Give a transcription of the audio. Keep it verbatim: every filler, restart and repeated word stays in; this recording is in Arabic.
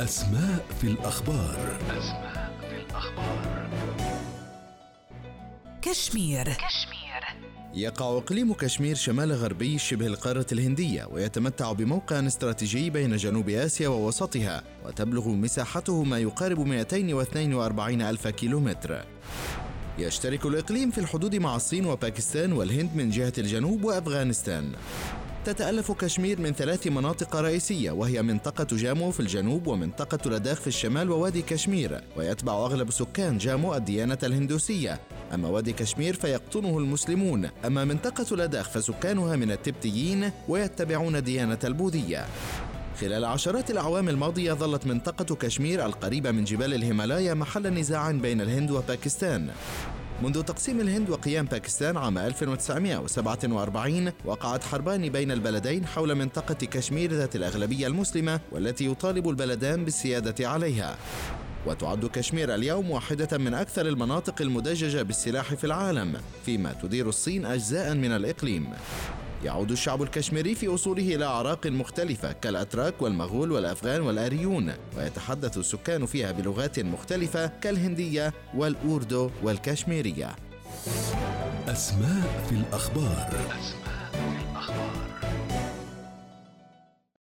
أسماء في الأخبار. أسماء في الأخبار. كشمير. كشمير. يقع إقليم كشمير شمال غربي شبه القارة الهندية، ويتمتع بموقع استراتيجي بين جنوب آسيا ووسطها، وتبلغ مساحته ما يقارب مئتين واثنين وأربعين ألف كيلومتر. يشترك الإقليم في الحدود مع الصين وباكستان والهند من جهة الجنوب وأفغانستان. تتألف كشمير من ثلاث مناطق رئيسية، وهي منطقة جامو في الجنوب، ومنطقة لداخ في الشمال، ووادي كشمير. ويتبع أغلب سكان جامو الديانة الهندوسية، أما وادي كشمير فيقطنه المسلمون، أما منطقة لداخ فسكانها من التبتيين ويتبعون ديانة البوذية. خلال عشرات الأعوام الماضية ظلت منطقة كشمير القريبة من جبال الهيمالايا محل نزاع بين الهند وباكستان. منذ تقسيم الهند وقيام باكستان عام ألف وتسعمئة وسبعة وأربعين وقعت حربان بين البلدين حول منطقة كشمير ذات الأغلبية المسلمة، والتي يطالب البلدان بالسيادة عليها. وتعد كشمير اليوم واحدة من أكثر المناطق المدججة بالسلاح في العالم، فيما تدير الصين أجزاء من الإقليم. يعود الشعب الكشميري في أصوله إلى أعراق مختلفة كالأتراك والمغول والأفغان والآريون، ويتحدث السكان فيها بلغات مختلفة كالهندية والأوردو والكشميرية. أسماء في الأخبار. أسماء في الأخبار.